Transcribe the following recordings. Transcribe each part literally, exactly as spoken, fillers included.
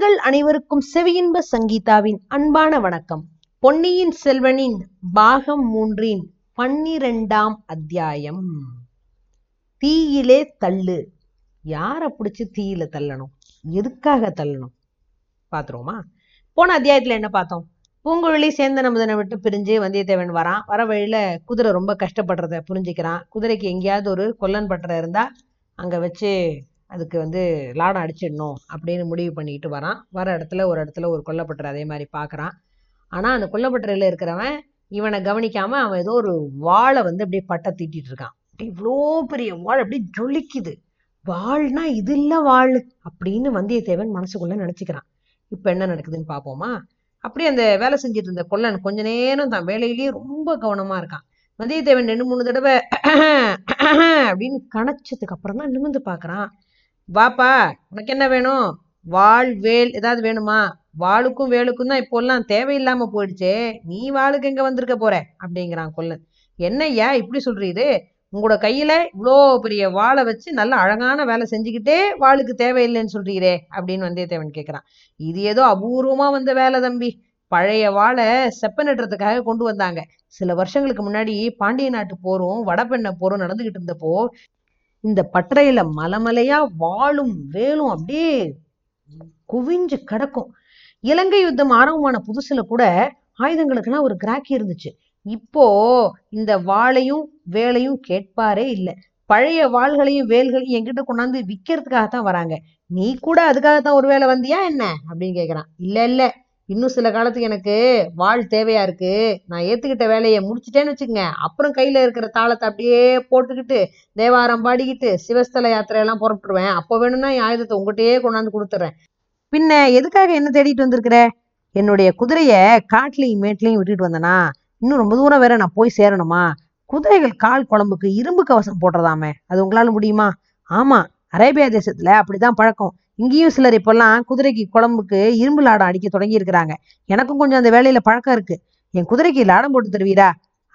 நேயர்கள் அனைவருக்கும் செவியின்ப சங்கீதாவின் அன்பான வணக்கம். பொன்னியின் செல்வனின் பாகம் மூன்றின் பன்னிரெண்டாம் அத்தியாயம். தீயிலே தள்ளு. யாரை பிடிச்சு தீயில தள்ளணும், எதுக்காக தள்ளணும் பாத்துருவோமா? போன அத்தியாயத்துல என்ன பார்த்தோம்? பூங்குழலி சேந்தன முதனை விட்டு பிரிஞ்சு வந்தியத்தேவன் வரான். வர வழியில குதிரை ரொம்ப கஷ்டப்படுறத புரிஞ்சுக்கிறான். குதிரைக்கு எங்கேயாவது ஒரு கொல்லன் பட்டற இருந்தா அங்க வச்சு அதுக்கு வந்து லாடம் அடிச்சிடணும் அப்படின்னு முடிவு பண்ணிட்டு வரான். வர இடத்துல ஒரு இடத்துல ஒரு கொல்லப்பட்டற அதே மாதிரி பாக்குறான். ஆனா அந்த கொல்லப்பட்டறையில இருக்கிறவன் இவனை கவனிக்காம அவன் ஏதோ ஒரு வாழை வந்து அப்படியே பட்டை தீட்டிட்டு இருக்கான். அப்படி இவ்வளோ பெரிய வாழை அப்படியே ஜொலிக்குது. வாழ்னா இது இல்ல வாழ் அப்படின்னு வந்தியத்தேவன் மனசுக்குள்ள நினைச்சுக்கிறான். இப்ப என்ன நடக்குதுன்னு பாப்போமா? அப்படியே அந்த வேலை செஞ்சுட்டு இருந்த கொல்லன் கொஞ்ச நேரம் தான் வேலையிலேயே ரொம்ப கவனமா இருக்கான். வந்தியத்தேவன் ரெண்டு மூணு தடவை அப்படின்னு கணச்சதுக்கு அப்புறம் தான் நிமிந்து பாக்குறான். வாப்பா, உனக்கு என்ன வேணும்? வாள் வேல் ஏதாவது வேணுமா? வாளுக்கும் வேலுக்கும் தான் இப்போல்லாம் தேவையில்லாம போயிடுச்சே, நீ வாளுக்கு எங்க வந்திருக்க போற அப்படிங்கிறான் கொல்லன். என்னய்யா இப்படி சொல்றீரு? உங்களோட கையில இவ்வளோ பெரிய வாளை வச்சு நல்ல அழகான வேலை செஞ்சுக்கிட்டே வாளுக்கு தேவையில்லைன்னு சொல்றீரே அப்படின்னு வந்தியத்தேவன் கேட்குறான். இது ஏதோ அபூர்வமா வந்த வேலை தம்பி. பழைய வாழை செப்ப நட்டுறதுக்காக கொண்டு வந்தாங்க. சில வருஷங்களுக்கு முன்னாடி பாண்டிய நாட்டு போரும் வடபெண்ணை போரும் நடந்துகிட்டு இருந்தப்போ இந்த பட்டறையில மலமலையா வாளும் வேலும் அப்படியே குவிஞ்சு கிடக்கும். இலங்கை யுத்தம் ஆரம்பமான புதுசுல கூட ஆயுதங்களுக்குன்னா ஒரு கிராக்கி இருந்துச்சு. இப்போ இந்த வாளையும் வேலையும் கேட்பாரே இல்லை. பழைய வாள்களையும் வேல்களையும் எங்கிட்ட கொண்டாந்து விற்கிறதுக்காகத்தான் வராங்க. நீ கூட அதுக்காகத்தான் ஒரு வேலை வந்தியா என்ன அப்படின்னு கேட்குறான். இல்லை இல்லை, இன்னும் சில காலத்துக்கு எனக்கு வாள் தேவையா இருக்கு. நான் ஏத்துக்கிட்ட வேலையை முடிச்சுட்டேன்னு வச்சுக்கங்க, அப்புறம் கையில இருக்கிற தாளத்தை அப்படியே போட்டுக்கிட்டு தேவாரம் பாடிக்கிட்டு சிவஸ்தல யாத்திரையெல்லாம் புறப்பட்டுருவேன். அப்போ வேணும்னா என் ஆயுதத்தை உங்கள்கிட்டயே கொண்டாந்து கொடுத்துட்றேன். பின்ன எதுக்காக என்ன தேடிட்டு வந்திருக்கிற? என்னுடைய குதிரைய காட்டுலையும் மேட்லையும் விட்டுட்டு வந்தேனா இன்னும் ரொம்ப தூரம் வேற நான் போய் சேரணுமா? குதிரைகள் கால் குழம்புக்கு இரும்பு கவசம் போடுறதாமே, அது உங்களால முடியுமா? ஆமா, அரேபியா தேசத்துல அப்படிதான் பழக்கம். இங்கேயும் சிலர் இப்பெல்லாம் குதிரைக்கு குழம்புக்கு இரும்பு லாடம் அடிக்க தொடங்கி இருக்கிறாங்க. எனக்கும் கொஞ்சம் அந்த வேலையில பழக்கம் இருக்கு. என் குதிரைக்கு லாடம் போட்டு தருவீரா?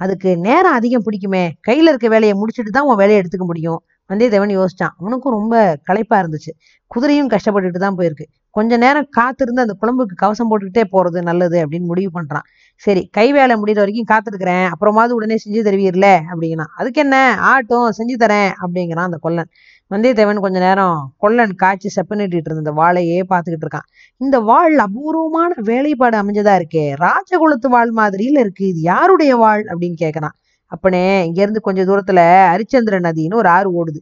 அதுக்கு நேரம் அதிகம் பிடிக்குமே, கையில இருக்க வேலையை முடிச்சுட்டு தான் உன் வேலையை எடுத்துக்க முடியும். வந்தியத்தேவன் யோசிச்சான். அவனுக்கும் ரொம்ப களைப்பா இருந்துச்சு. குதிரையும் கஷ்டப்பட்டுட்டு தான் போயிருக்கு. கொஞ்ச நேரம் காத்திருந்து அந்த குழம்புக்கு கவசம் போட்டுக்கிட்டே போறது நல்லது அப்படின்னு முடிவு பண்றான். சரி, கை வேலை முடிகிற வரைக்கும் காத்திருக்கிறேன், அப்புறமாவது உடனே செஞ்சு தருவீர்ல அப்படிங்கிறான். அதுக்கு என்ன ஆட்டம், செஞ்சு தரேன் அப்படிங்கிறான் அந்த கொல்லன். வந்தியத்தேவன் கொஞ்ச நேரம் கொல்லன் காய்ச்சி செப்பனிட்டு இருந்த இந்த வாழையே பார்த்துக்கிட்டு இருக்கான். இந்த வாழ் அபூர்வமான வேலைப்பாடு அமைஞ்சதா இருக்கே, ராஜகுலத்து வாழ் மாதிரியில இருக்கு, இது யாருடைய வாழ் அப்படின்னு கேட்கிறான். அப்பனே, இங்க இருந்து கொஞ்சம் தூரத்துல அரிச்சந்திர நதின்னு ஒரு ஆறு ஓடுது.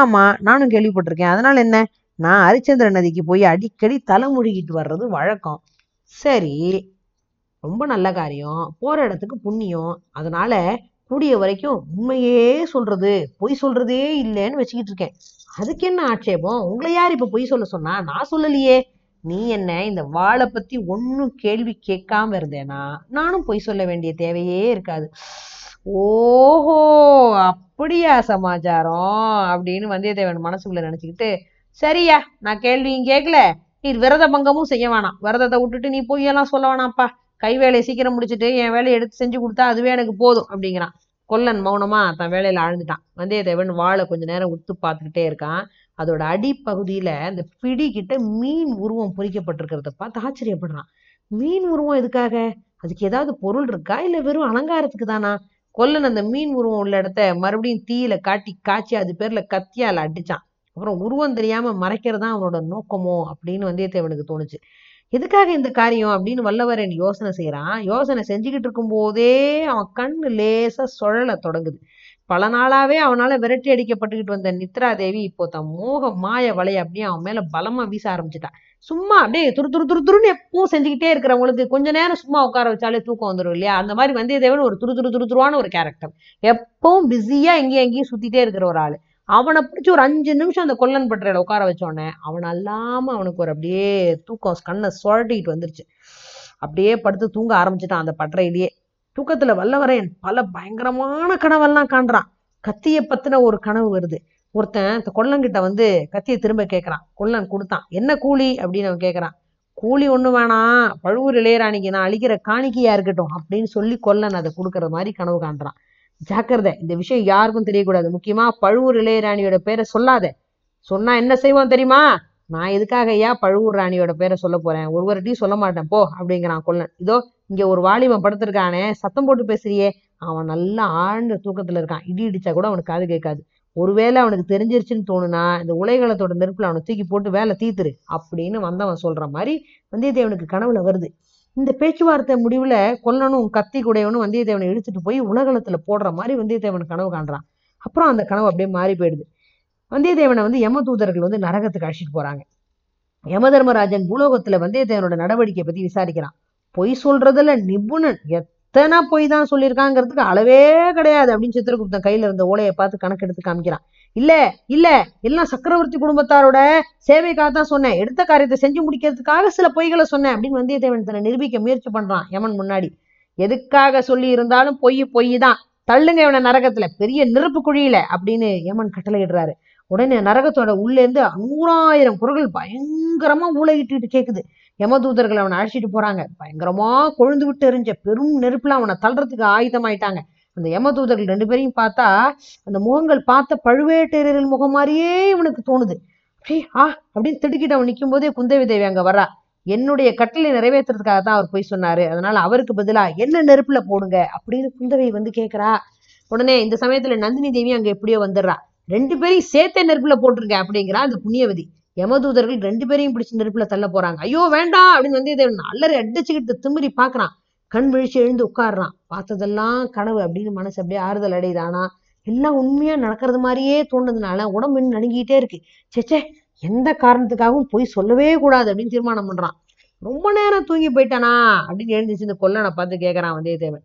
ஆமா, நானும் கேள்விப்பட்டிருக்கேன். அதனால என்ன? நான் அரிச்சந்திர நதிக்கு போய் அடிக்கடி தலைமுழுகிட்டு வர்றது வழக்கம். சரி, ரொம்ப நல்ல காரியம், போற இடத்துக்கு புண்ணியம். அதனால கூடிய வரைக்கும் உண்மையே சொல்றது, பொய் சொல்றதே இல்லைன்னு வச்சுக்கிட்டு இருக்கேன். அதுக்கு என்ன ஆட்சேபம்? உங்களை யார் இப்ப பொய் சொல்ல சொன்னா? நான் சொல்லலையே. நீ என்ன இந்த வாளை பத்தி ஒன்னும் கேள்வி கேட்காம இருந்தேன்னா நானும் பொய் சொல்ல வேண்டிய தேவையே இருக்காது. ஓஹோ, அப்படியா சமாச்சாரம் அப்படின்னு வந்தியத்தேவன் மனசுக்குள்ள நினைச்சுக்கிட்டு, சரியா நான் கேள்வியும் கேட்கல, நீ விரத பங்கமும் செய்ய வேணாம், விரதத்தை விட்டுட்டு நீ போய் எல்லாம் சொல்ல வேணாம்ப்பா, கை வேலையை சீக்கிரம் முடிச்சுட்டு என் வேலையை எடுத்து செஞ்சு கொடுத்தா அதுவே எனக்கு போதும் அப்படிங்கிறான். கொல்லன் மௌனமா தன் வேலையில ஆழ்ந்துட்டான். வந்தியத்தேவன் வாழை கொஞ்ச நேரம் உத்து பார்த்துக்கிட்டே இருக்கான். அதோட அடிப்பகுதியில அந்த பிடி கிட்ட மீன் உருவம் பொறிக்கப்பட்டிருக்கிறத பார்த்து ஆச்சரியப்படுறான். மீன் உருவம் எதுக்காக? அதுக்கு ஏதாவது பொருள் இருக்கா, இல்ல வெறும் அலங்காரத்துக்கு தானா? கொல்லன் அந்த மீன் உருவம் உள்ள இடத்த மறுபடியும் தீயில காட்டி காய்ச்சி அது பேர்ல கத்தியால அடிச்சான். அப்புறம் உருவம் தெரியாம மறைக்கிறதா அவனோட நோக்கமோ அப்படின்னு வந்தியத்தேவனுக்கு தோணுச்சு. எதுக்காக இந்த காரியம் அப்படின்னு வல்லவரேன் யோசனை செய்யறான். யோசனை செஞ்சுக்கிட்டு இருக்கும் போதே அவன் கண்ணு லேசா சுழல தொடங்குது. பல நாளாவே அவனால விரட்டி அடிக்கப்பட்டுக்கிட்டு வந்த நித்ரா தேவி இப்போ தன் மோக மாய வலை அப்படியே அவன் மேல பலமா வீச ஆரம்பிச்சுட்டான். சும்மா அப்படியே துரு துரு துரு துருன்னு எப்பவும் செஞ்சுக்கிட்டே இருக்கிறவங்களுக்கு கொஞ்ச நேரம் சும்மா உட்கார வச்சாலே தூக்கம் வந்துடும் இல்லையா? அந்த மாதிரி வந்தியத்தேவன் ஒரு துரு துரு துரு துருவான ஒரு கேரக்டர், எப்பவும் பிஸியா எங்கேயும் எங்கேயும் சுத்திட்டே இருக்கிற ஒரு ஆளு. அவனை பிடிச்சி ஒரு அஞ்சு நிமிஷம் அந்த கொல்லன் பட்டறையில உட்கார வச்சோடனே அவன் அல்லாம அவனுக்கு ஒரு அப்படியே தூக்கம் கண்ணை சுழட்டிக்கிட்டு வந்துருச்சு. அப்படியே படுத்து தூங்க ஆரம்பிச்சுட்டான் அந்த பட்டறையிலேயே. தூக்கத்துல வல்லவரேன் பல பயங்கரமான கனவெல்லாம் காண்றான். கத்திய பத்தின ஒரு கனவு வருது. ஒருத்தன் கொல்லன்கிட்ட வந்து கத்தியை திரும்ப கேட்கறான். கொல்லன் கொடுத்தான். என்ன கூலி அப்படின்னு அவன் கேட்கறான். கூலி ஒண்ணு வேணாம், பழுவூர் இளையராணிக்கு நான் அளிக்கிற காணிக்கையா இருக்கட்டும் அப்படின்னு சொல்லி கொல்லன் அதை கொடுக்கற மாதிரி கனவு காண்றான். ஜாக்கிரதை, இந்த விஷயம் யாருக்கும் தெரியக்கூடாது, முக்கியமா பழுவூர் இளையராணியோட பேரை சொல்லாத. சொன்னா என்ன செய்வோம் தெரியுமா? நான் எதுக்காக ஐயா பழுவூர் ராணியோட பேரை சொல்ல போறேன், ஒரு ஒரு டீ சொல்ல மாட்டேன் போ அப்படிங்கிறான் கொல்லன். இதோ இங்க ஒரு வாலிபன் படுத்திருக்கானே சத்தம் போட்டு பேசுறியே, அவன் நல்லா ஆழ்ந்த தூக்கத்துல இருக்கான், இடி இடிச்சா கூட அவனுக்கு காது கேட்காது, ஒருவேளை அவனுக்கு தெரிஞ்சிருச்சுன்னு தோணுனா இந்த உலைகளத்தோட நெருப்புல அவனை தூக்கி போட்டு வேலை தீத்துரு அப்படின்னு வந்தவன் சொல்ற மாதிரி வந்தியத்தேவனுக்கு கனவுல வருது. இந்த பேச்சுவார்த்தை முடிவுல கொல்லனும் கத்தி குடையவனும் வந்தியத்தேவனை இழுத்துட்டு போய் உலகளத்துல போடுற மாதிரி வந்தியத்தேவன் கனவு காண்றான். அப்புறம் அந்த கனவு அப்படியே மாறி போயிடுது. வந்தியத்தேவனை வந்து யம தூதர்கள் வந்து நரகத்துக்கு அழைச்சிட்டு போறாங்க. யம தர்மராஜன் பூலோகத்துல வந்தியத்தேவனோட நடவடிக்கையை பத்தி விசாரிக்கிறான். பொய் சொல்றதுல நிபுணன், எத்தனை பொய் தான் சொல்லியிருக்காங்கிறதுக்கு அளவே கிடையாது அப்படின்னு சித்திரகுப்தன் கையில இருந்த ஓலையை பார்த்து கணக்கெடுத்து காமிக்கிறான். இல்ல இல்ல எல்லாம் சக்கரவர்த்தி குடும்பத்தாரோட சேவைக்காக தான் சொன்னேன், எடுத்த காரியத்தை செஞ்சு முடிக்கிறதுக்காக சில பொய்களை சொன்னேன் அப்படின்னு வந்தியத்தேவன் தன்னை நிரூபிக்க முயற்சி பண்றான் யமன் முன்னாடி. எதுக்காக சொல்லி இருந்தாலும் பொய் பொய் தான், தள்ளுங்க இவனை நரகத்துல பெரிய நெருப்பு குழியில அப்படின்னு யமன் கட்டளையிடுறாரு. உடனே நரகத்தோட உள்ளே இருந்து நூறாயிரம் குரல்கள் பயங்கரமா ஊளையிட்டு கேக்குது. யமதூதர்கள் அவனை அழைச்சிட்டு போறாங்க. பயங்கரமா கொழுந்து விட்டு எரிஞ்ச பெரும் நெருப்புல அவனை தள்ளுறதுக்கு ஆயுதமாயிட்டாங்க. அந்த யமதூதர்கள் ரெண்டு பேரையும் பார்த்தா அந்த முகங்கள் பார்த்த பழுவேட்டரையர்கள் முகம் மாதிரியே இவனுக்கு தோணுது. அப்படி ஆ அப்படின்னு திடுக்கிட்டு அவன் நிற்கும் போதே குந்தவி தேவி அங்க வர்றா. என்னுடைய கட்டளை நிறைவேற்றுறதுக்காக தான் அவர் போய் சொன்னாரு, அதனால அவருக்கு பதிலா என்ன நெருப்புல போடுங்க அப்படின்னு குந்தவி வந்து கேட்கிறா. உடனே இந்த சமயத்துல நந்தினி தேவி அங்க எப்படியோ வந்துடுறா. ரெண்டு பேரையும் சேர்த்த நெருப்புல போட்டிருங்க அப்படிங்கிறா அந்த புண்ணியவதி. யமதூதர்கள் ரெண்டு பேரையும் பிடிச்சி நெருப்புல தள்ள போறாங்க. ஐயோ வேண்டாம் அப்படின்னு வந்தியத்தேவன் அல்லறி அடிச்சுக்கிட்டு திமிரி பாக்குறான். கண் விழிச்சு எழுந்து உட்காடுறான். பார்த்ததெல்லாம் கனவு அப்படின்னு மனசு அப்படியே ஆறுதல் அடையுதானா, எல்லாம் உண்மையா நடக்கிறது மாதிரியே தோணுதுனால உடம்பு இன்னும் நடுங்கிட்டே இருக்கு. சேச்சே எந்த காரணத்துக்காகவும் போய் சொல்லவே கூடாது அப்படின்னு தீர்மானம் பண்றான். ரொம்ப நேரம் தூங்கி போயிட்டானா அப்படின்னு எழுந்துச்சு இந்த கொல்லனை பார்த்து கேட்கறான் வந்தியத்தேவன்.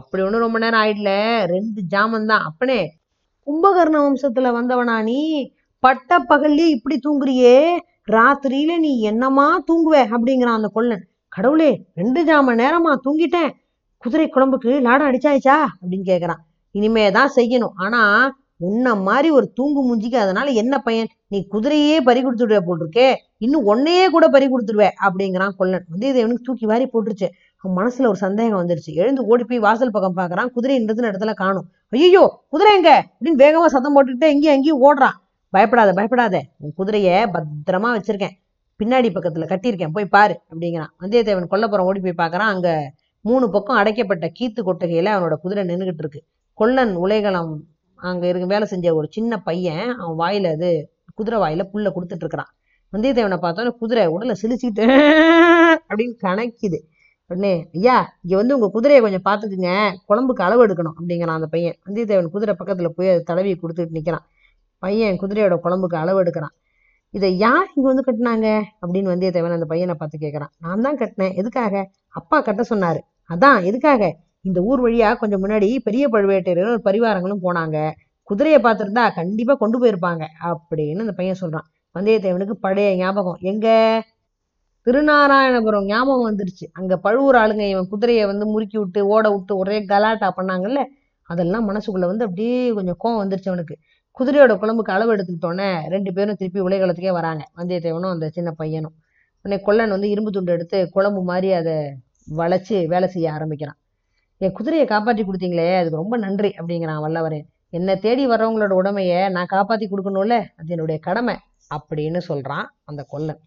அப்படி ஒன்றும் ரொம்ப நேரம் ஆயிடல, ரெண்டு ஜாமன் தான். அப்பனே கும்பகர்ண வம்சத்துல வந்தவனா நீ, பட்ட பகல்லே இப்படி தூங்குறியே, ராத்திரியில நீ என்னமா தூங்குவே அப்படிங்கிறான் அந்த கொல்லன். கடவுளே ரெண்டு ஜாம நேரமா தூங்கிட்டேன், குதிரை குழம்புக்கு லாடம் அடிச்சாயிச்சா அப்படின்னு கேட்கறான். இனிமேதான் செய்யணும், ஆனா உன்ன மாதிரி ஒரு தூங்கு மூஞ்சிக்கு அதனால என்ன பயன், நீ குதிரையே பறி கொடுத்துடுவே போட்டிருக்கே, இன்னும் ஒன்னையே கூட பறி கொடுத்துடுவே அப்படிங்கிறான் கொல்லன். வந்து இதை இவனுக்கு தூக்கி வாரி போட்டுருச்சு. அவன் மனசுல ஒரு சந்தேகம் வந்துருச்சு. எழுந்து ஓடி போய் வாசல் பக்கம் பாக்குறான், குதிரை நின்றது இடத்துல காணும். ஐயோ குதிரை எங்க அப்படின்னு வேகமா சத்தம் போட்டுக்கிட்டே எங்கேயும் எங்கேயும் ஓடுறான். பயப்படாத பயப்படாத, உன் குதிரைய பத்திரமா வச்சிருக்கேன், பின்னாடி பக்கத்துல கட்டியிருக்கேன், போய் பாரு அப்படிங்கிறான். வந்தியத்தேவன் கொல்லப்புறம் ஓடி போய் பாக்குறான். அங்க மூணு பக்கம் அடைக்கப்பட்ட கீத்து கொட்டகையில அவனோட குதிரை நின்றுகிட்டு இருக்கு. கொல்லன் உலைகளம் அங்க இருக்கு வேலை செஞ்ச ஒரு சின்ன பையன், அவன் வாயில அது குதிரை வாயில புல்ல கொடுத்துட்டு இருக்கிறான். வந்தியத்தேவனை பார்த்தோன்னா குதிரை உடல சிரிச்சுக்கிட்டு அப்படின்னு கணக்கிது. உடனே ஐயா இங்க வந்து உங்க குதிரையை கொஞ்சம் பாத்துக்குங்க, குழம்புக்கு அளவு எடுக்கணும் அப்படிங்கிறான் அந்த பையன். வந்தியத்தேவன் குதிரை பக்கத்துல போய் அதை தடவி கொடுத்துட்டு நிக்கிறான். பையன் குதிரையோட குழம்புக்கு அளவு எடுக்கிறான். இதை யார் இங்க வந்து கட்டினாங்க அப்படின்னு வந்தியத்தேவன் அந்த பையனை பார்த்து கேட்கறான். நான் தான் கட்டினேன். எதுக்காக? அப்பா கட்ட சொன்னாரு. அதான் எதுக்காக? இந்த ஊர் வழியா கொஞ்சம் முன்னாடி பெரிய பழுவேட்டையரும் பரிவாரங்களும் போனாங்க, குதிரையை பார்த்துருந்தா கண்டிப்பா கொண்டு போயிருப்பாங்க அப்படின்னு அந்த பையன் சொல்றான். வந்தியத்தேவனுக்கு பழைய ஞாபகம், எங்க திருநாராயணபுரம் ஞாபகம் வந்துருச்சு. அங்க பழுவூர் ஆளுங்க இவன் குதிரையை வந்து முறுக்கி விட்டு ஓட விட்டு ஒரே கலாட்டா பண்ணாங்கல்ல, அதெல்லாம் மனசுக்குள்ள வந்து அப்படியே கொஞ்சம் கோவம் வந்துருச்சு அவனுக்கு. குதிரையோட குழம்புக்கு அளவு எடுத்துக்கிட்டோன்னே ரெண்டு பேரும் திருப்பி உலைகளத்துக்கே வராங்க, வந்தியத்தேவனும் அந்த சின்ன பையனும். உடனே கொல்லன் வந்து இரும்பு துண்டு எடுத்து குழம்பு மாதிரி அதை வளைச்சு வேலை செய்ய ஆரம்பிக்கிறான். என் குதிரையை காப்பாற்றி கொடுத்தீங்களே அதுக்கு ரொம்ப நன்றி அப்படிங்கிறான் வல்லவரேன். என்னை தேடி வர்றவங்களோட உடமையை நான் காப்பாற்றி கொடுக்கணும்ல, அது என்னுடைய கடமை அப்படின்னு சொல்றான் அந்த கொல்லன்.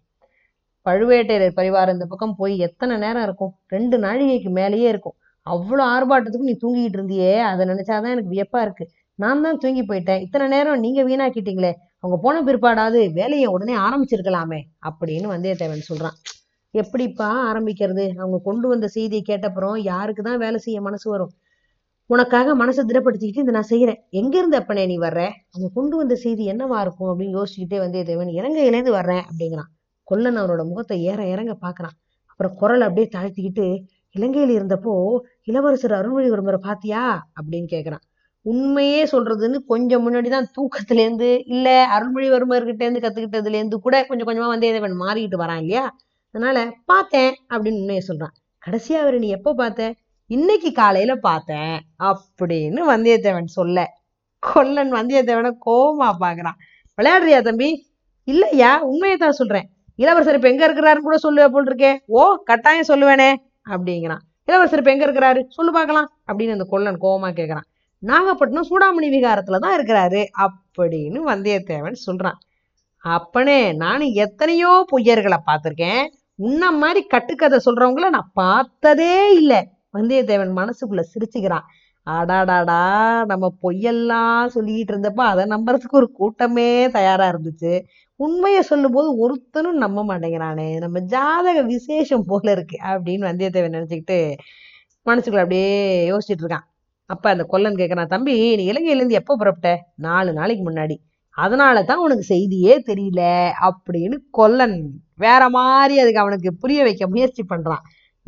பழுவேட்டையர் பரிவாரம் இந்த பக்கம் போய் எத்தனை நேரம் இருக்கும், ரெண்டு நாழிகைக்கு மேலேயே இருக்கும். அவ்வளோ ஆர்ப்பாட்டத்துக்கு நீ தூங்கிக்கிட்டு இருந்தியே, அதை நினைச்சாதான் எனக்கு வியப்பா இருக்கு. நான் தான் தூங்கி போயிட்டேன், இத்தனை நேரம் நீங்க வீணாக்கிட்டீங்களே, அவங்க போன பிற்பாடாவது வேலையை உடனே ஆரம்பிச்சிருக்கலாமே அப்படின்னு வந்தியத்தேவன் சொல்றான். எப்படிப்பா ஆரம்பிக்கிறது? அவங்க கொண்டு வந்த செய்தியை கேட்டப்புறம் யாருக்குதான் வேலை செய்ய மனசு வரும்? உனக்காக மனசை திடப்படுத்திக்கிட்டு இதை நான் செய்யறேன். எங்க இருந்து அப்பனே நீ வர்ற? அவங்க கொண்டு வந்த செய்தி என்னவா இருக்கும் அப்படின்னு யோசிச்சுக்கிட்டே வந்தியத்தேவன் இலங்கையிலேருந்து வர்றேன் அப்படிங்கிறான். கொல்லன் அவரோட முகத்தை ஏற இறங்க பாக்குறான். அப்புறம் குரல் அப்படியே தாழ்த்திக்கிட்டு, இலங்கையில இருந்தப்போ இளவரசர் அருள்மொழிவர்மரை பாத்தியா அப்படின்னு கேட்கிறான். உண்மையே சொல்றதுன்னு கொஞ்சம் முன்னாடிதான் தூக்கத்துல இருந்து இல்ல அருள்மொழிவர்மர்கிட்ட இருந்து கத்துக்கிட்டதுல இருந்து கூட கொஞ்சம் கொஞ்சமா வந்தியத்தேவன் மாறிக்கிட்டு வரான் இல்லையா, அதனால பார்த்தேன் அப்படின்னு உண்மையை சொல்றான். கடைசியா அவரை நீ எப்போ பார்த்த? இன்னைக்கு காலையில பார்த்தேன் அப்படின்னு வந்தியத்தேவன் சொல்ல கொல்லன் வந்தியத்தேவனை கோவமா பாக்குறான். விளையாடுறியா தம்பி? இல்லையா உண்மையைதான் சொல்றேன். இளவரசர் இப்ப எங்க இருக்கிறாருன்னு கூட சொல்லுவே போல் இருக்கே. ஓ கட்டாயம் சொல்லுவேனே அப்படிங்கிறான். இளவரசர் இப்ப எங்க இருக்கிறாரு சொல்லு பாக்கலாம் அப்படின்னு அந்த கொல்லன் கோவமா கேட்கிறான். நாகப்பட்டினம் சூடாமணி விகாரத்துலதான் இருக்கிறாரு அப்படின்னு வந்தியத்தேவன் சொல்றான். அப்பனே, நான் எத்தனையோ பொய்யர்களை பார்த்துருக்கேன். உன்ன மாதிரி கட்டுக்கதை சொல்றவங்கள நான் பார்த்ததே இல்லை. வந்தியத்தேவன் மனசுக்குள்ள சிரிச்சுக்கிறான். ஆடாடாடா, நம்ம பொய்யெல்லாம் சொல்லிக்கிட்டு இருந்தப்ப அதை நம்புறதுக்கு ஒரு கூட்டமே தயாரா இருந்துச்சு. உண்மையை சொல்லும் போது ஒருத்தனும் நம்ப மாட்டேங்கிறானே, நம்ம ஜாதக விசேஷம் போல இருக்கு அப்படின்னு வந்தியத்தேவன் நினைச்சுக்கிட்டு மனசுக்குள்ள அப்படியே யோசிச்சுட்டு இருக்கான். அப்ப அந்த கொல்லன் கேட்கிறான், தம்பி நீ இலங்கையிலேருந்து எப்போ புறப்பட்ட? நாலு நாளைக்கு முன்னாடி, அதனால தான் உனக்கு செய்தியே தெரியல அப்படின்னு கொல்லன் வேற மாதிரி அதுக்கு அவனுக்கு புரிய வைக்க முயற்சி பண்றான்.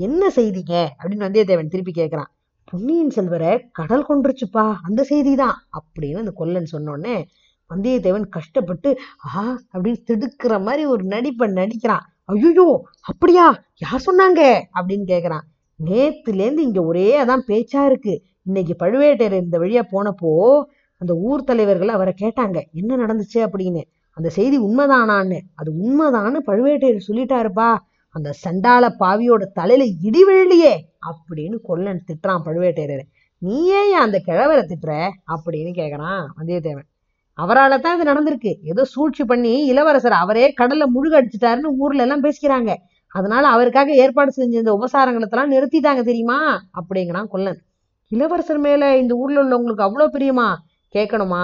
என்ன செய்திங்க அப்படின்னு வந்தியத்தேவன் திருப்பி கேட்குறான். பொன்னியின் செல்வரை கடல் கொண்டுருச்சுப்பா, அந்த செய்தி தான் அப்படின்னு அந்த கொல்லன் சொன்னோடனே வந்தியத்தேவன் கஷ்டப்பட்டு ஆஹா அப்படின்னு திடுக்கிற மாதிரி ஒரு நடிப்பை நடிக்கிறான். ஐயோ அப்படியா, யார் சொன்னாங்க அப்படின்னு கேட்குறான். நேத்துலேருந்து இங்கே ஒரே அதான் பேச்சா இருக்கு. இன்னைக்கு பழுவேட்டையர் இந்த வழியா போனப்போ அந்த ஊர் தலைவர்கள் அவரை கேட்டாங்க என்ன நடந்துச்சு அப்படின்னு. அந்த செய்தி உண்மைதானான்னு. அது உண்மைதான்னு பழுவேட்டையர் சொல்லிட்டாருப்பா. அந்த சண்டாள பாவியோட தலையில இடிவெள்ளியே அப்படின்னு கொல்லன் திட்டுறான் பழுவேட்டையர். நீ ஏன் அந்த கிழவரை திட்டுற அப்படின்னு கேட்குறான் வந்தியத்தேவன். அவரால் தான் இது நடந்திருக்கு. ஏதோ சூழ்ச்சி பண்ணி இளவரசர் அவரே கடல்ல முழுக அடிச்சுட்டாருன்னு ஊர்ல எல்லாம் பேசிக்கிறாங்க. அதனால அவருக்காக ஏற்பாடு செஞ்சிருந்த உபசாரங்களெல்லாம் நிறுத்திட்டாங்க தெரியுமா அப்படிங்கிறான் கொல்லன். இளவரசர் மேல இந்த ஊர்ல உள்ளவங்களுக்கு அவ்வளோ பிரியமா? கேட்கணுமா,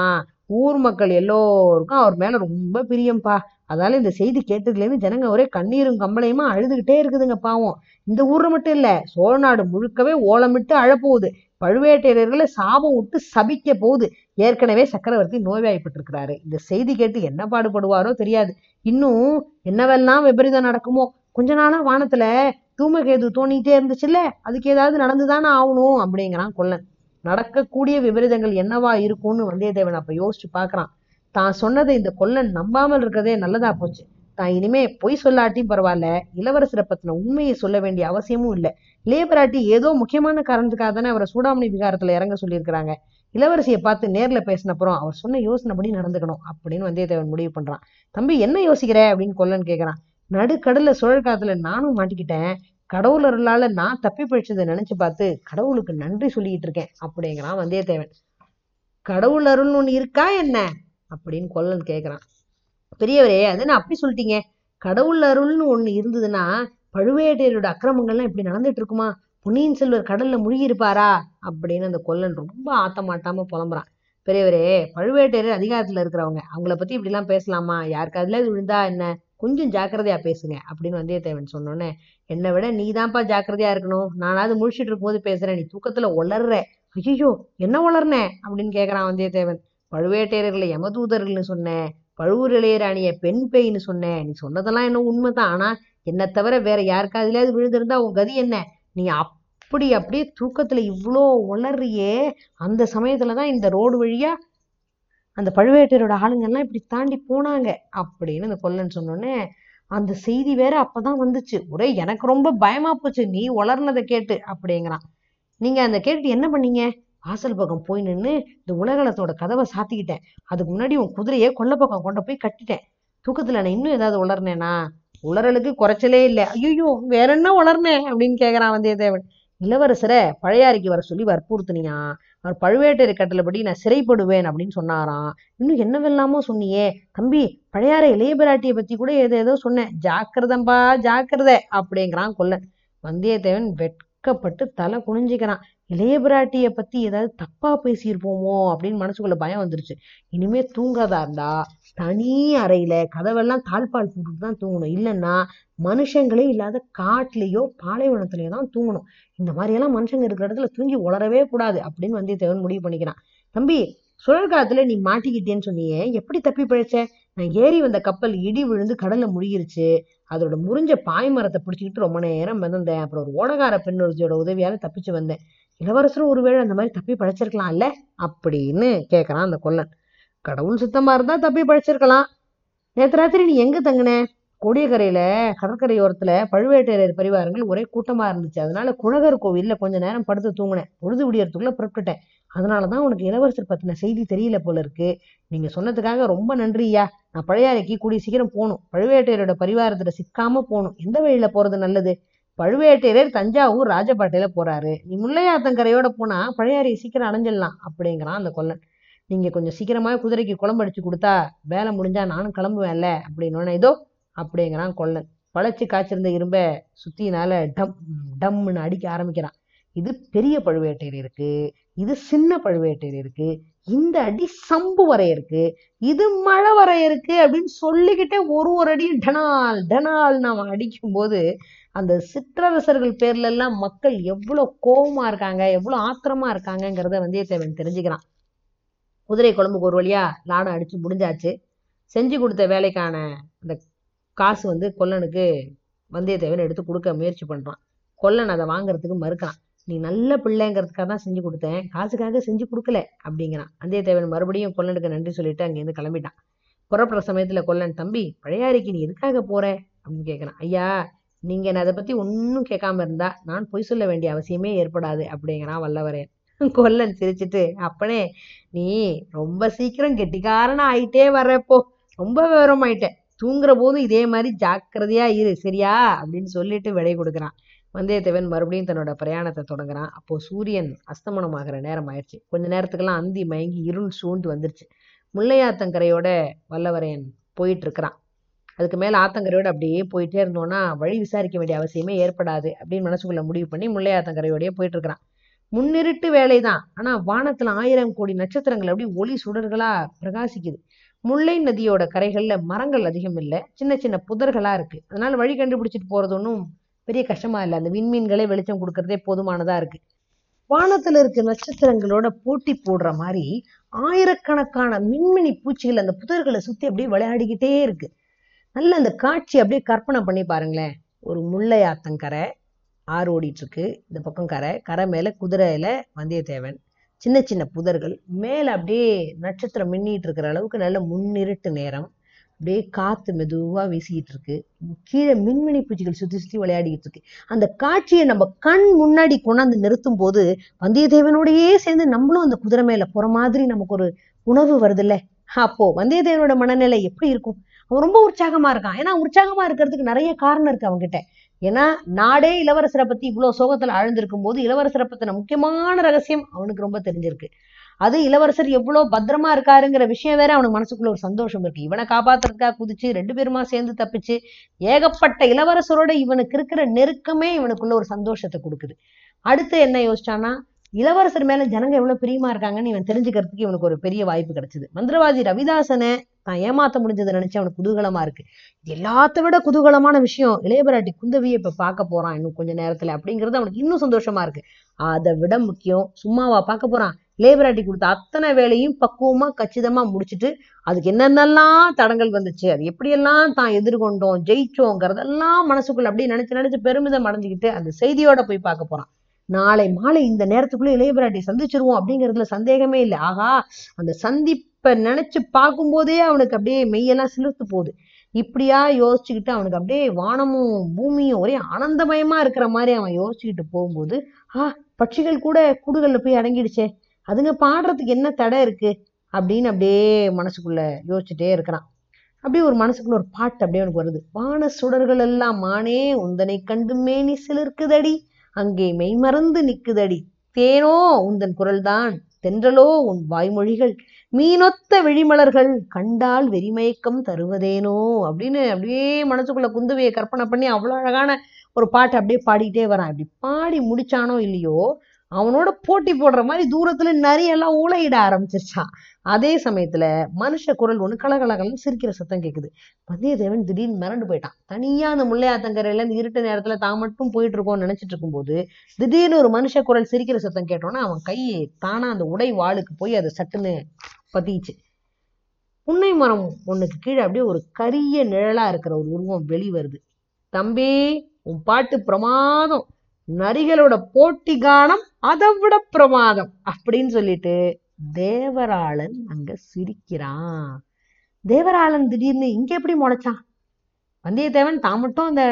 ஊர் மக்கள் எல்லோருக்கும் அவர் மேல ரொம்ப பிரியம்பா. அதால இந்த செய்தி கேட்டதுலேருந்து ஜனங்க ஒரே கண்ணீரும் கம்பளையுமா அழுதுகிட்டே இருக்குதுங்க. பாவம், இந்த ஊர்ல மட்டும் இல்ல, சோழ நாடு முழுக்கவே ஓலமிட்டு அழப்போகுது. பழுவேட்டையர்களை சாபம் விட்டு சபிக்க போகுது. ஏற்கனவே சக்கரவர்த்தி நோய்வாய்ப்பட்டு இருக்கிறாரு. இந்த செய்தி கேட்டு என்ன பாடுபடுவாரோ தெரியாது. இன்னும் என்னவெல்லாம் விபரீதம் நடக்குமோ. கொஞ்ச நாளா வானத்துல தூமகேது தோணிட்டே இருந்துச்சுல்ல, அதுக்கு ஏதாவது நடந்துதானே ஆகணும் அப்படிங்கிறான் கொல்லன். நடக்கக்கூடிய விபரீதங்கள் என்னவா இருக்கும்னு வந்தியத்தேவன் அப்ப யோசிச்சு பாக்குறான். தான் சொன்னதை இந்த கொல்லன் நம்பாமல் இருக்கிறதே நல்லதா போச்சு. தான் இனிமே பொய் சொல்லாட்டியும் பரவாயில்ல, இளவரசரை பத்தின உண்மையை சொல்ல வேண்டிய அவசியமும் இல்லை. இளையராட்டி ஏதோ முக்கியமான காரணத்துக்காக தானே அவரை சூடாமணி விகாரத்துல இறங்க சொல்லியிருக்கிறாங்க. இளவரசியை பார்த்து நேர்ல பேசினப்புறம் அவர் சொன்ன யோசனைப்படி நடந்துக்கணும் அப்படின்னு வந்தியத்தேவன் முடிவு பண்றான். தம்பி என்ன யோசிக்கிற அப்படின்னு கொல்லன் கேட்கிறான். நடுக்கடல்ல சுழற்காத்துல நானும் மாட்டிக்கிட்டேன். கடவுளர்களால நான் தப்பி பிழைச்சதை நினைச்சு பார்த்து கடவுளுக்கு நன்றி சொல்லிட்டு இருக்கேன் அப்படிங்கிறான் வந்தியத்தேவன். கடவுள் அருள்னு ஒண்ணு இருக்கா என்ன அப்படின்னு கொல்லன் கேட்குறான். பெரியவரே, அது நான் அப்படி சொல்லிட்டீங்க. கடவுள் அருள்னு ஒண்ணு இருந்ததுன்னா பழுவேட்டையரோட அக்கிரமங்கள்லாம் இப்படி நடந்துட்டு இருக்குமா? பொன்னியின் செல்வர் கடல்ல முழுகி இருப்பாரா அப்படின்னு அந்த கொல்லன் ரொம்ப ஆத்தமாட்டாம புலம்புறான். பெரியவரே, பழுவேட்டையர் அதிகாரத்துல இருக்கிறவங்க, அவங்கள பத்தி இப்படி எல்லாம் பேசலாமா? யாருக்காதுல அது விழுந்தா என்ன? கொஞ்சம் ஜாக்கிரதையா பேசுங்க அப்படின்னு வந்தியத்தேவன் சொன்னோன்னே, என்னை விட நீ தான்ப்பா ஜாக்கிரதையா இருக்கணும். நானாவது முழிச்சிட்டு இருக்கும் போது பேசுறேன், நீ தூக்கத்துல உளர்ற. ஐயோ என்ன உளர்னே அப்படின்னு கேட்குறான் வந்தியத்தேவன். பழுவேட்டையர்களை யமதூதர்கள்னு சொன்னேன், பழுவூர் இளையராணிய பெண் பேய்னு சொன்னேன். நீ சொன்னதெல்லாம் என்ன உண்மைதான். ஆனா என்னை தவிர வேற யாருக்காதுலயாவது விழுந்திருந்தா உன் கதி என்ன? நீ அப்படி அப்படியே தூக்கத்துல இவ்வளோ உளறியே. அந்த சமயத்துலதான் இந்த ரோடு வழியா அந்த பழுவேட்டையரோட ஆளுங்கெல்லாம் இப்படி தாண்டி போனாங்க அப்படின்னு அந்த கொல்லன் சொன்னோன்னே, அந்த செய்தி வேற அப்பதான் வந்துச்சு. ஒரே எனக்கு ரொம்ப பயமா போச்சு நீ உளர்னதை கேட்டு அப்படிங்கிறான். நீங்க அந்த கேட்டு என்ன பண்ணீங்க? வாசல் பக்கம் போய் நின்று இந்த உலகளத்தோட கதவை சாத்திக்கிட்டேன். அதுக்கு முன்னாடி உன் குதிரையை கொல்ல பக்கம் கொண்டு போய் கட்டிட்டேன். தூக்கத்துல நான் இன்னும் ஏதாவது உளர்னேனா? உளறலுக்கு குறைச்சலே இல்லை. ஐயோ வேற என்ன உளர்னேன் அப்படின்னு கேட்குறான் வந்தியத்தேவன். இளவரசரை பழையாறைக்கு வர சொல்லி வற்புறுத்தினியா? அவர் பழுவேட்டையர் கட்டளப்படி நான் சிறைப்படுவேன் அப்படின்னு சொன்னாராம். இன்னும் என்னவெல்லாமோ சொன்னியே. தம்பி, பழையாறை இளைய பிராட்டியை பத்தி கூட ஏதோ ஏதோ சொன்னேன். ஜாக்கிரதம்பா ஜாக்கிரத அப்படிங்கிறான் கொல்லன். வந்தியத்தேவன் வெட்கப்பட்டு தலை குனிஞ்சுக்கிறான். இளைய பிராட்டியை பத்தி ஏதாவது தப்பா பேசியிருப்போமோ அப்படின்னு மனசுக்குள்ள பயம் வந்துருச்சு. இனிமே தூங்காதா இருந்தா தனி அறையில கதவெல்லாம் தாழ்பால் போட்டுட்டு தான் தூங்கணும். இல்லைன்னா மனுஷங்களே இல்லாத காட்டுலயோ பாலைவனத்திலேயோ தான் தூங்கணும். இந்த மாதிரி எல்லாம் மனுஷங்க இருக்கிற இடத்துல தூங்கி உளரவே கூடாது அப்படின்னு வந்தியத்தேவன் முடிவு பண்ணிக்கிறான். தம்பி, சுழற்காத்துல நீ மாட்டிக்கிட்டேன்னு சொன்னியே, எப்படி தப்பி பிழைச்ச? நான் ஏறி வந்த கப்பல் இடி விழுந்து கடல்ல முழுகிருச்சு. அதோட முறிஞ்ச பாய் மரத்தை பிடிச்சிக்கிட்டு ரொம்ப நேரம் வந்தேன். அப்புறம் ஒரு ஓடகார பெண்ணொருஜியோட உதவியால தப்பிச்சு வந்தேன். இளவரசரும் ஒருவேளை அந்த மாதிரி தப்பி படைச்சிருக்கலாம் இல்ல அப்படின்னு கேட்குறான் அந்த கொல்லன். கடவுள் சுத்தமா இருந்தா தப்பி படைச்சிருக்கலாம். நேற்று ராத்திரி நீ எங்க தங்குன? கோடியக்கரையில கடற்கரையோரத்துல பழுவேட்டையர் பரிவாரங்கள் ஒரே கூட்டமா இருந்துச்சு. அதனால குழகர் கோவில்ல கொஞ்ச நேரம் படுத்து தூங்கினேன். பொழுது விடியறதுக்குள்ள புறப்பட்டுட்டேன். அதனாலதான் உனக்கு இளவரசர் பத்தின செய்தி தெரியல போல இருக்கு. நீங்க சொன்னதுக்காக ரொம்ப நன்றியா. நான் பழையாறைக்கு கூடிய சீக்கிரம் போகணும். பழுவேட்டையரோட பரிவாரத்துல சிக்காம போகணும். எந்த வழியில போறது நல்லது? பழுவேட்டையர் தஞ்சாவூர் ராஜபாட்டையில போறாரு. நீ முல்லையாத்தங்கரையோட போனா பழையாறையை சீக்கிரம் அடைஞ்சிடலாம் அப்படிங்கிறான் அந்த கொல்லன். நீங்கள் கொஞ்சம் சீக்கிரமாக குதிரைக்கு குழம்பு அடிச்சு கொடுத்தா வேலை முடிஞ்சா நானும் கிளம்புவேன்ல அப்படின்னு. ஏதோ அப்படிங்கிறான் கொல்லன். பழச்சி காய்ச்சிருந்த இரும்பை சுத்தினால டம் டம்னு அடிக்க ஆரம்பிக்கிறான். இது பெரிய பழுவேட்டையர் இருக்கு, இது சின்ன பழுவேட்டையர் இருக்கு, இந்த அடி சம்பு வரை இருக்கு, இது மழை வரை இருக்கு அப்படின்னு சொல்லிக்கிட்டே ஒரு ஒரு அடியும் டனால் டனால் நாம் அடிக்கும்போது அந்த சிற்றரசர்கள் பேர்ல எல்லாம் மக்கள் எவ்வளோ கோபமா இருக்காங்க, எவ்வளோ ஆத்திரமா இருக்காங்கிறத வந்தியத்தேவன் தெரிஞ்சுக்கிறான். குதிரை குழம்புக்கு ஒரு வழியா லாடம் அடிச்சு முடிஞ்சாச்சு. செஞ்சு கொடுத்த வேலைக்கான அந்த காசு வந்து கொல்லனுக்கு வந்தியத்தேவன் எடுத்து கொடுக்க முயற்சி பண்றான். கொல்லன் அதை வாங்குறதுக்கு மறுக்கிறான். நீ நல்ல பிள்ளைங்கிறதுக்காக தான் செஞ்சு கொடுத்தேன், காசுக்காக செஞ்சு கொடுக்கல அப்படிங்கிறான். வந்தியத்தேவன் மறுபடியும் கொல்லனுக்கு நன்றி சொல்லிட்டு அங்கேருந்து கிளம்பிட்டான். புறப்புற சமயத்துல கொல்லன், தம்பி பழையாறைக்கு நீ எதுக்காக போற அப்படின்னு கேட்கிறான். ஐயா, நீங்க என்ன அதை பத்தி ஒன்னும் கேட்காம இருந்தா நான் பொய் சொல்ல வேண்டிய அவசியமே ஏற்படாது அப்படிங்கிறான் வல்லவரையன். கொல்லன் சிரிச்சுட்டு, அப்பனே நீ ரொம்ப சீக்கிரம் கெட்டிக்காரனா ஆயிட்டே வர்றப்போ ரொம்ப விவரம் ஆயிட்ட, தூங்குற போதும் இதே மாதிரி ஜாக்கிரதையா இரு சரியா அப்படின்னு சொல்லிட்டு விடை கொடுக்குறான். வந்தியத்தேவன் மறுபடியும் தன்னோட பிரயாணத்தை தொடங்குறான். அப்போ சூரியன் அஸ்தமனம் ஆகிற நேரம் ஆயிடுச்சு. கொஞ்ச நேரத்துக்கெல்லாம் அந்தி மயங்கி இருள் சூழ்ந்து வந்துருச்சு. முல்லையாத்தங்கரையோட வல்லவரையன் போயிட்டு இருக்கிறான். அதுக்கு மேல ஆத்தங்கரையோட அப்படியே போயிட்டே இருந்தோம்னா வழி விசாரிக்க வேண்டிய அவசியமே ஏற்படாது அப்படின்னு மனசுக்குள்ள முடிவு பண்ணி முல்லையாத்தங்கரையோடய போயிட்டு இருக்கிறான். முன்னிருட்டு வேலைதான், ஆனா வானத்துல ஆயிரம் கோடி நட்சத்திரங்கள் அப்படி ஒளி சுடர்களா பிரகாசிக்குது. முல்லை நதியோட கரைகள்ல மரங்கள் அதிகம் இல்லை, சின்ன சின்ன புதர்களா இருக்கு. அதனால வழி கண்டுபிடிச்சிட்டு போறது ஒன்றும் பெரிய கஷ்டமா இல்லை. அந்த விண்மீன்களே வெளிச்சம் கொடுக்கறதே போதுமானதா இருக்கு. வானத்துல இருக்க நட்சத்திரங்களோட போட்டி போடுற மாதிரி ஆயிரக்கணக்கான மின்மினி பூச்சிகள் அந்த புதர்களை சுத்தி அப்படியே விளையாடிக்கிட்டே இருக்கு. நல்ல அந்த காட்சி அப்படியே கற்பனை பண்ணி பாருங்களேன். ஒரு முல்லை ஆத்தங்கரை, ஆறு ஓடிட்டு இருக்கு, இந்த பக்கம் கரை, கரை மேல குதிரையில வந்தியத்தேவன், சின்ன சின்ன புதர்கள், மேல அப்படியே நட்சத்திரம் மின்னிட்டு இருக்கிற அளவுக்கு நல்ல முன்னிருட்டு நேரம், அப்படியே காத்து மெதுவா வீசிக்கிட்டு இருக்கு, கீழே மின்மினி பூச்சிகள் சுத்தி சுத்தி விளையாடிக்கிட்டு இருக்கு. அந்த காட்சியை நம்ம கண் முன்னாடி கொண்டாந்து நிறுத்தும் போது வந்தியத்தேவனோடையே சேர்ந்து நம்மளும் அந்த குதிரை மேல போற மாதிரி நமக்கு ஒரு உணர்வு வருது இல்ல? அப்போ வந்தியத்தேவனோட மனநிலை எப்படி இருக்கும்? அவன் ரொம்ப உற்சாகமா இருக்கான். ஏன்னா உற்சாகமா இருக்கிறதுக்கு நிறைய காரணம் இருக்கு அவன்கிட்ட. ஏன்னா நாடே இளவரசரை பத்தி இவ்வளவு சோகத்துல ஆழ்ந்திருக்கும் போது இளவரசரை பத்தின முக்கியமான ரகசியம் அவனுக்கு ரொம்ப தெரிஞ்சிருக்கு. அது இளவரசர் எவ்வளவு பத்திரமா இருக்காருங்கிற விஷயம் வேற. அவனுக்கு மனசுக்குள்ள ஒரு சந்தோஷம் இருக்கு. இவனை காப்பாத்துறதுக்காக குதிச்சு ரெண்டு பேருமா சேர்ந்து தப்பிச்சு ஏகப்பட்ட இளவரசரோட இவனுக்கு இருக்கிற நெருக்கமே இவனுக்குள்ள ஒரு சந்தோஷத்தை கொடுக்குது. அடுத்து என்ன யோசிச்சான்னா, இளவரசர் மேல ஜனங்க எவ்வளவு பிரியமா இருக்காங்கன்னு இவன் தெரிஞ்சுக்கிறதுக்கு இவனுக்கு ஒரு பெரிய வாய்ப்பு கிடைச்சது. மந்திரவாதி ரவிதாசனை தான் ஏமாத்த முடிஞ்சதை நினைச்சு அவனுக்கு குதூகலமா இருக்கு. இது எல்லாத்த விட குதூகலமான விஷயம் இளையபிராட்டி குந்தவியை இப்ப பார்க்க போறான் இன்னும் கொஞ்ச நேரத்துல அப்படிங்கிறது அவனுக்கு இன்னும் சந்தோஷமா இருக்கு. அதை விட முக்கியம், சும்மாவா பார்க்க போறான், இளையபிராட்டி கொடுத்த அத்தனை வேலையும் பக்குவமா கச்சிதமா முடிச்சுட்டு அதுக்கு என்னென்னலாம் தடங்கள் வந்துச்சு, அது எப்படியெல்லாம் தான் எதிர்கொண்டோம், ஜெயிச்சோங்கிறதெல்லாம் மனசுக்குள்ள அப்படியே நினைச்சு நினைச்சு பெருமிதம் அடைஞ்சுக்கிட்டு அந்த செய்தியோட போய் பார்க்க போறான். நாளை மாலை இந்த நேரத்துக்குள்ள இளையபிராட்டி சந்திச்சிருவோம் அப்படிங்கிறதுல சந்தேகமே இல்லை. ஆகா, அந்த சந்திப்பை நினைச்சு பார்க்கும் போதே அவனுக்கு அப்படியே மெய்யெல்லாம் சிலிர்த்து போகுது. இப்படியா யோசிச்சுக்கிட்டு அவனுக்கு அப்படியே வானமும் பூமியும் ஒரே ஆனந்தமயமா இருக்கிற மாதிரி அவன் யோசிச்சுக்கிட்டு போகும்போது, ஆ பட்சிகள் கூட கூடுகள்ல போய் அடங்கிடுச்சே, அதுங்க பாடுறதுக்கு என்ன தடை இருக்கு அப்படின்னு அப்படியே மனசுக்குள்ள யோசிச்சுட்டே இருக்கிறான். அப்படியே ஒரு மனசுக்குள்ள ஒரு பாட்டு அப்படியே அவனுக்கு வருது. வான சுடர்கள் எல்லாம் மானே உந்தனை கண்டு மேனி சிலிர்க்குதடி, அங்கே மெய் மறந்து நிக்குதடி, தேனோ உந்தன் குரல்தான், தென்றலோ உன் வாய்மொழிகள், மீனொத்த விழிமலர்கள் கண்டால் வெறிமயக்கம் தருவதேனோ அப்படின்னு அப்படியே மனசுக்குள்ள குந்தவையை கற்பனை பண்ணி அவ்வளோ அழகான ஒரு பாட்டை அப்படியே பாடிக்கிட்டே வரான். இப்படி பாடி முடிச்சானோ இல்லையோ, அவனோட போட்டி போடுற மாதிரி தூரத்துல நிறைய எல்லாம் ஊழையிட ஆரம்பிச்சிருச்சான். அதே சமயத்துல மனுஷ குரல் ஒண்ணு கலகலகலன்னு சிரிக்கிற சத்தம் கேக்குது. வந்தியத்தேவன் திடீர்னு மிரண்டு போயிட்டான். தனியா அந்த முல்லையாத்தங்கரையில இந்த இருட்டு நேரத்துல தான் மட்டும் போயிட்டு இருக்கோம் நினைச்சிட்டு இருக்கும் போது திடீர்னு ஒரு மனுஷ குரல் சிரிக்கிற சத்தம் கேட்டோன்னா அவன் கை தானா அந்த உடை வாளுக்கு போய் அதை சட்டுன்னு பத்திச்சு. புன்னை மரம் ஒண்ணுக்கு கீழே அப்படியே ஒரு கரிய நிழலா இருக்கிற ஒரு உருவம் வெளி வருது. தம்பி, உன் பாட்டு பிரமாதம், நரிகளோட போட்டி கானம் அதை விட பிரமாதம் அப்படின்னு சொல்லிட்டு தேவராளன் அங்க சிரிக்கிறான். தேவராளன் திடீர்னு இங்க எப்படி முளைச்சான்? வந்தியத்தேவன் தான் மட்டும் அந்த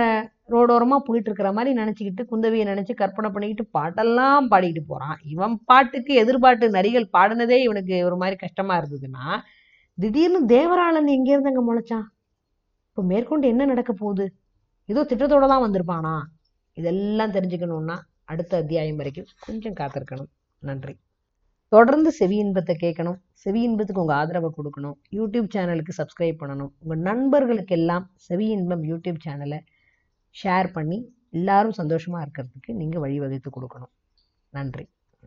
ரோடோரமா போயிட்டு இருக்கிற மாதிரி நினைச்சுக்கிட்டு குந்தவியை நினைச்சு கற்பனை பண்ணிக்கிட்டு பாட்டெல்லாம் பாடிக்கிட்டு போறான். இவன் பாட்டுக்கு எதிர்பாட்டு நரிகள் பாடினதே இவனுக்கு ஒரு மாதிரி கஷ்டமா இருந்ததுன்னா திடீர்னு தேவராளன் எங்க இருந்து அங்க முளைச்சான்? இப்ப மேற்கொண்டு என்ன நடக்க போகுது? ஏதோ திட்டத்தோட தான் வந்திருப்பானா? இதெல்லாம் தெரிஞ்சுக்கணும்னா அடுத்த அத்தியாயம் வரைக்கும் கொஞ்சம் காத்திருக்கணும். நன்றி. தொடர்ந்து செவி இன்பத்தை கேட்கணும், செவி இன்பத்துக்கு உங்கள் ஆதரவை கொடுக்கணும், யூடியூப் சேனலுக்கு சப்ஸ்கிரைப் பண்ணணும், உங்கள் நண்பர்களுக்கு எல்லாம் செவி இன்பம் யூடியூப் சேனலை ஷேர் பண்ணி எல்லாரும் சந்தோஷமாக இருக்கிறதுக்கு நீங்கள் வழிவகுத்து கொடுக்கணும். நன்றி.